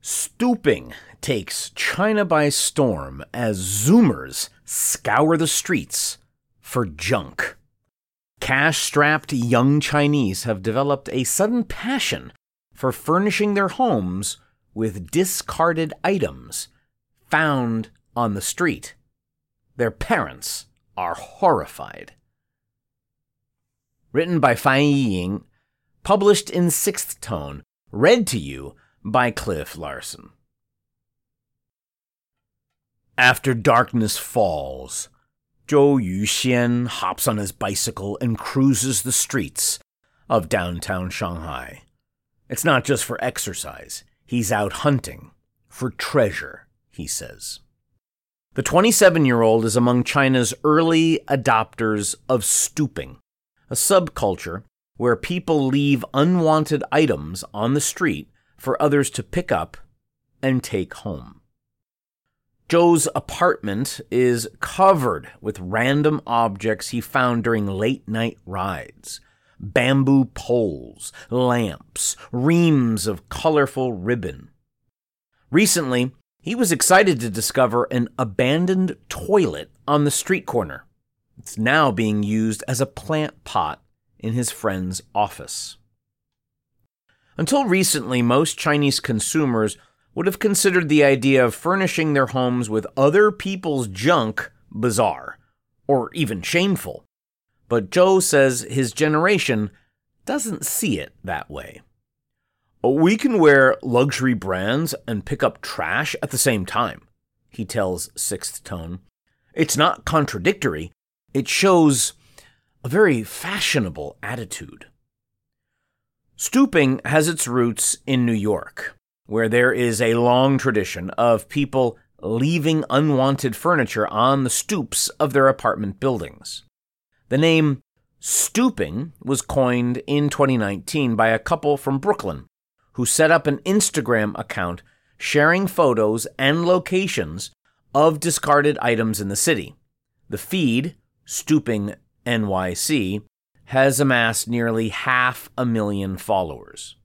Stooping takes China by storm as Zoomers scour the streets for junk. Cash-strapped young Chinese have developed a sudden passion for furnishing their homes with discarded items found on the street. Their parents are horrified. Written by Fan Yiying, published in Sixth Tone, read to you by Cliff Larsen. After darkness falls, Zhou Yuxian hops on his bicycle and cruises the streets of downtown Shanghai. It's not just for exercise. He's out hunting for treasure, he says. The 27-year-old is among China's early adopters of stooping, a subculture where people leave unwanted items on the street for others to pick up and take home. Zhou's apartment is covered with random objects he found during late-night rides. Bamboo poles, lamps, reams of colorful ribbon. Recently, he was excited to discover an abandoned toilet on the street corner. It's now being used as a plant pot in his friend's office. Until recently, most Chinese consumers would have considered the idea of furnishing their homes with other people's junk bizarre, or even shameful. But Zhou says his generation doesn't see it that way. We can wear luxury brands and pick up trash at the same time, he tells Sixth Tone. It's not contradictory. It shows a very fashionable attitude. Stooping has its roots in New York, where there is a long tradition of people leaving unwanted furniture on the stoops of their apartment buildings. The name Stooping was coined in 2019 by a couple from Brooklyn who set up an Instagram account sharing photos and locations of discarded items in the city. The feed, Stooping NYC, has amassed nearly 500,000 followers.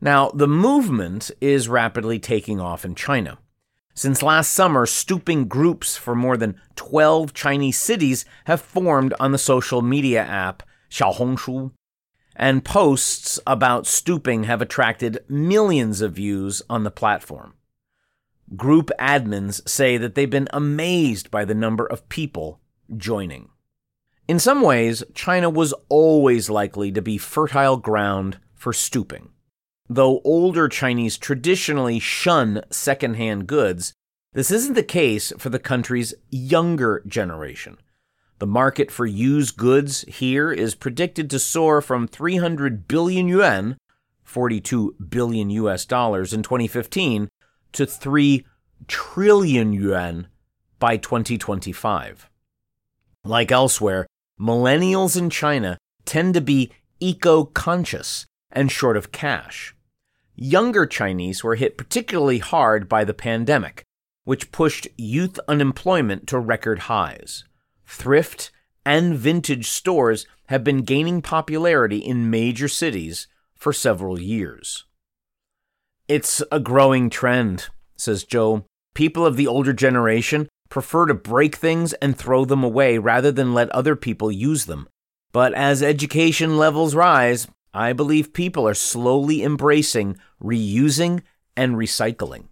Now, the movement is rapidly taking off in China. Since last summer, stooping groups for more than 12 Chinese cities have formed on the social media app Xiaohongshu, and posts about stooping have attracted millions of views on the platform. Group admins say that they've been amazed by the number of people joining. In some ways, China was always likely to be fertile ground for stooping. Though older Chinese traditionally shun secondhand goods, this isn't the case for the country's younger generation. The market for used goods here is predicted to soar from 300 billion yuan, $42 billion in 2015, to 3 trillion yuan by 2025. Like elsewhere, millennials in China tend to be eco-conscious and short of cash. Younger Chinese were hit particularly hard by the pandemic, which pushed youth unemployment to record highs. Thrift and vintage stores have been gaining popularity in major cities for several years. It's a growing trend, says Zhou. People of the older generation prefer to break things and throw them away rather than let other people use them. But as education levels rise, I believe people are slowly embracing reusing and recycling.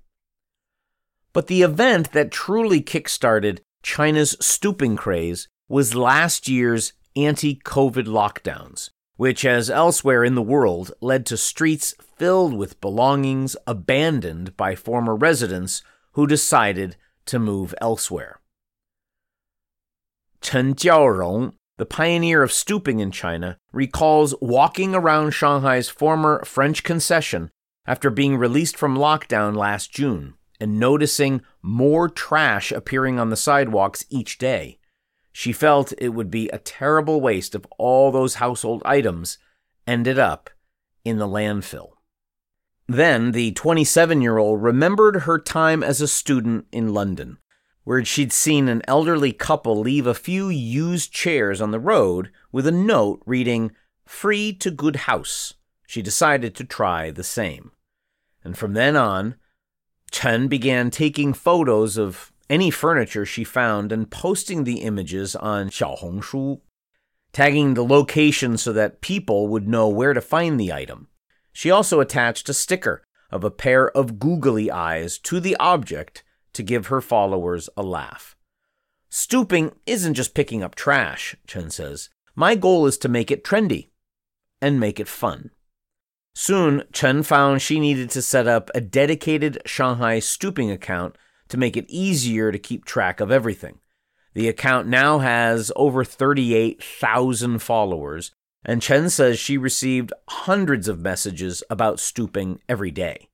But the event that truly kickstarted China's stooping craze was last year's anti-COVID lockdowns, which, as elsewhere in the world, led to streets filled with belongings abandoned by former residents who decided to move elsewhere. Chen Jiaorong the pioneer of stooping in China, recalls walking around Shanghai's former French concession after being released from lockdown last June and noticing more trash appearing on the sidewalks each day. She felt it would be a terrible waste if all those household items ended up in the landfill. Then, the 27-year-old remembered her time as a student in London, where she'd seen an elderly couple leave a few used chairs on the road with a note reading, "Free to good house." She decided to try the same. And from then on, Chen began taking photos of any furniture she found and posting the images on Xiaohongshu, tagging the location so that people would know where to find the item. She also attached a sticker of a pair of googly eyes to the object to give her followers a laugh. "Stooping isn't just picking up trash," Chen says. "My goal is to make it trendy and make it fun." Soon, Chen found she needed to set up a dedicated Shanghai stooping account to make it easier to keep track of everything. The account now has over 38,000 followers, and Chen says she received hundreds of messages about stooping every day.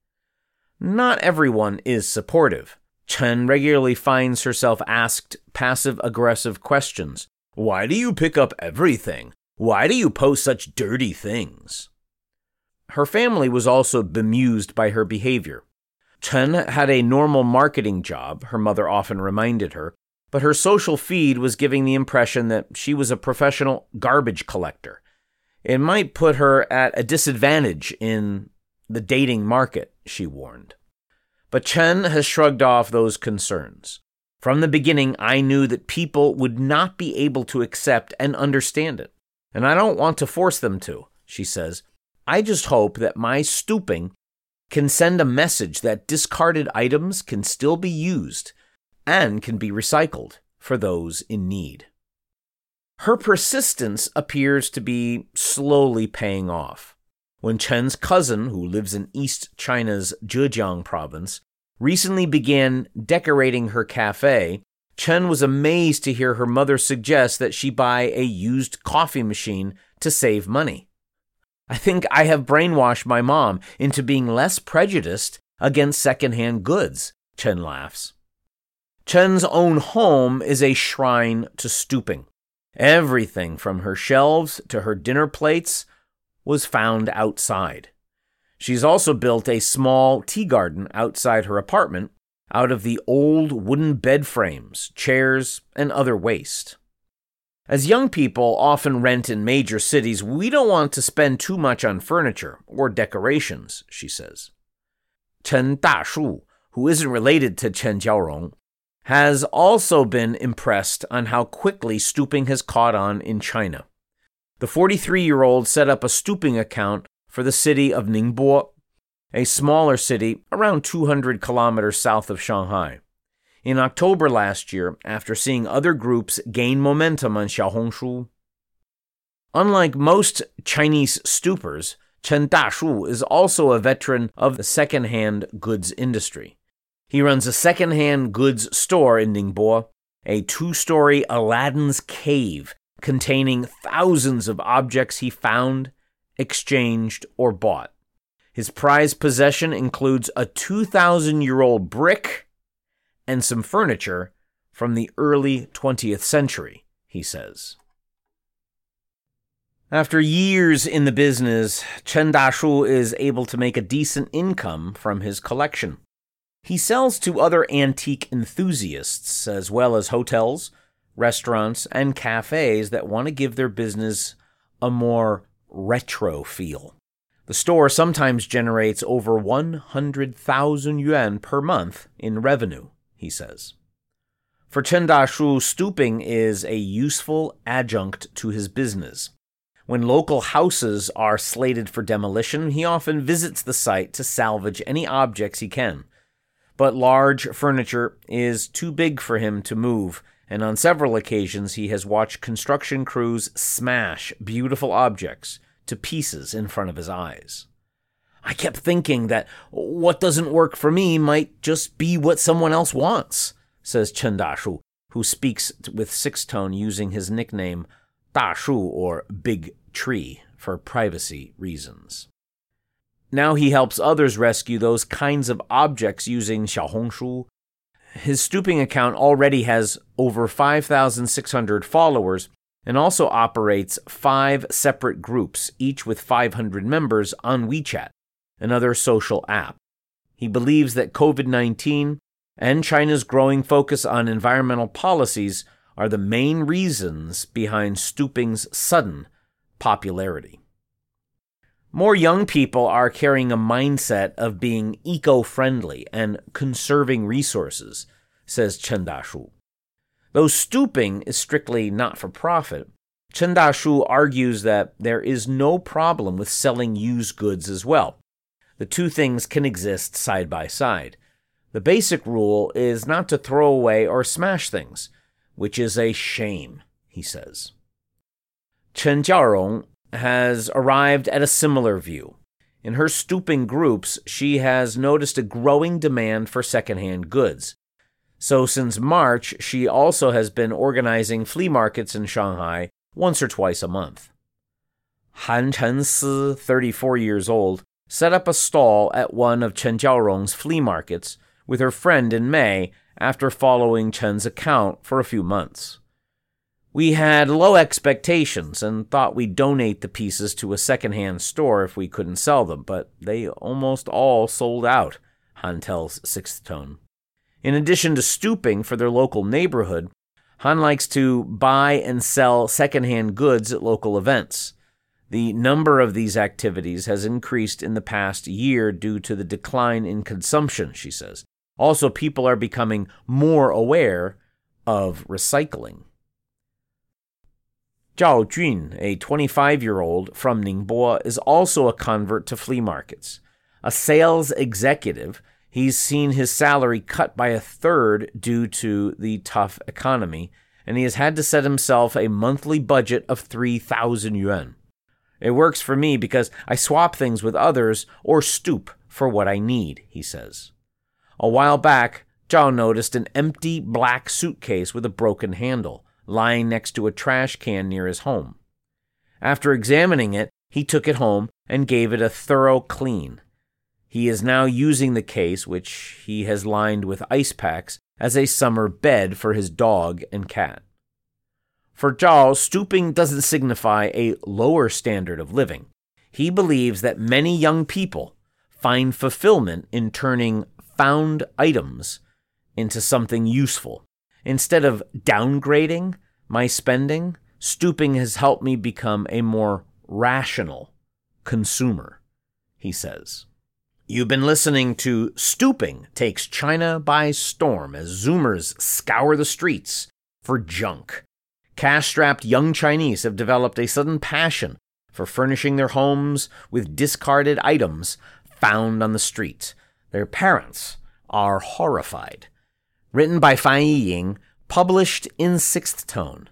Not everyone is supportive. Chen regularly finds herself asked passive-aggressive questions. "Why do you pick up everything? Why do you post such dirty things?" Her family was also bemused by her behavior. Chen had a normal marketing job, her mother often reminded her, but her social feed was giving the impression that she was a professional garbage collector. It might put her at a disadvantage in the dating market, she warned. But Chen has shrugged off those concerns. "From the beginning, I knew that people would not be able to accept and understand it, and I don't want to force them to," she says. "I just hope that my stooping can send a message that discarded items can still be used and can be recycled for those in need." Her persistence appears to be slowly paying off. When Chen's cousin, who lives in East China's Zhejiang province, recently began decorating her cafe, Chen was amazed to hear her mother suggest that she buy a used coffee machine to save money. "I think I have brainwashed my mom into being less prejudiced against secondhand goods," Chen laughs. Chen's own home is a shrine to stooping. Everything from her shelves to her dinner plates was found outside. She's also built a small tea garden outside her apartment out of the old wooden bed frames, chairs, and other waste. As young people often rent in major cities, we don't want to spend too much on furniture or decorations, she says. Chen Dashu, who isn't related to Chen Jiaorong, has also been impressed on how quickly stooping has caught on in China. The 43-year-old set up a stooping account for the city of Ningbo, a smaller city around 200 kilometers south of Shanghai. In October last year, after seeing other groups gain momentum on Xiaohongshu. Unlike most Chinese stoopers, Chen Dashu is also a veteran of the secondhand goods industry. He runs a secondhand goods store in Ningbo, a two-story Aladdin's cave containing thousands of objects he found, exchanged, or bought. His prized possession includes a 2,000-year-old brick and some furniture from the early 20th century, he says. After years in the business, Chen Dashu is able to make a decent income from his collection. He sells to other antique enthusiasts, as well as hotels, restaurants, and cafes that want to give their business a more retro feel. The store sometimes generates over 100,000 yuan per month in revenue, he says. For Chen Dashu, stooping is a useful adjunct to his business. When local houses are slated for demolition, he often visits the site to salvage any objects he can. But large furniture is too big for him to move, and on several occasions he has watched construction crews smash beautiful objects to pieces in front of his eyes. "I kept thinking that what doesn't work for me might just be what someone else wants," says Chen Dashu, who speaks with Sixth Tone using his nickname Dashu or Big Tree for privacy reasons. Now he helps others rescue those kinds of objects using Xiaohongshu. His Stooping account already has over 5,600 followers and also operates 5 separate groups, each with 500 members on WeChat, another social app. He believes that COVID-19 and China's growing focus on environmental policies are the main reasons behind Stooping's sudden popularity. More young people are carrying a mindset of being eco-friendly and conserving resources, says Chen Dashu. Though Stooping is strictly not-for-profit, Chen Dashu argues that there is no problem with selling used goods as well. The two things can exist side by side. The basic rule is not to throw away or smash things, which is a shame, he says. Chen Jiaorong has arrived at a similar view. In her Stooping groups, she has noticed a growing demand for secondhand goods. So since March, she also has been organizing flea markets in Shanghai once or twice a month. Han Chen Si, 34 years old, set up a stall at one of Chen Jiaorong's flea markets with her friend in May after following Chen's account for a few months. We had low expectations and thought we'd donate the pieces to a secondhand store if we couldn't sell them, but they almost all sold out, Han tells Sixth Tone. In addition to Stooping for their local neighborhood, Han likes to buy and sell secondhand goods at local events. The number of these activities has increased in the past year due to the decline in consumption, she says. Also, people are becoming more aware of recycling. Zhao Jun, a 25-year-old from Ningbo, is also a convert to flea markets. A sales executive, he's seen his salary cut by 1/3 due to the tough economy, and he has had to set himself a monthly budget of 3,000 yuan. It works for me because I swap things with others or stoop for what I need, he says. A while back, Zhao noticed an empty black suitcase with a broken handle lying next to a trash can near his home. After examining it, he took it home and gave it a thorough clean. He is now using the case, which he has lined with ice packs, as a summer bed for his dog and cat. For Zhao, Stooping doesn't signify a lower standard of living. He believes that many young people find fulfillment in turning found items into something useful. Instead of downgrading my spending, Stooping has helped me become a more rational consumer, he says. You've been listening to Stooping Takes China by Storm as Zoomers scour the streets for junk. Cash-strapped young Chinese have developed a sudden passion for furnishing their homes with discarded items found on the street. Their parents are horrified. Written by Fan Yiying, published in Sixth Tone.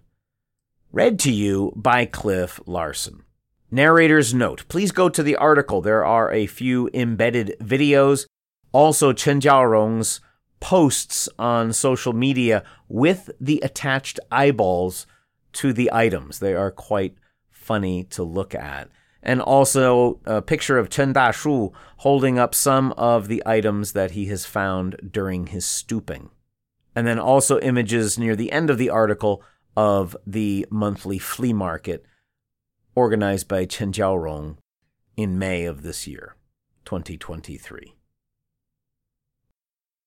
Read to you by Cliff Larsen. Narrator's note. Please go to the article. There are a few embedded videos. Also, Chen Jiaorong's posts on social media with the attached eyeballs to the items. They are quite funny to look at. And also a picture of Chen Dashu holding up some of the items that he has found during his Stooping. And then also images near the end of the article of the monthly flea market organized by Chen Jiaorong in May of this year, 2023.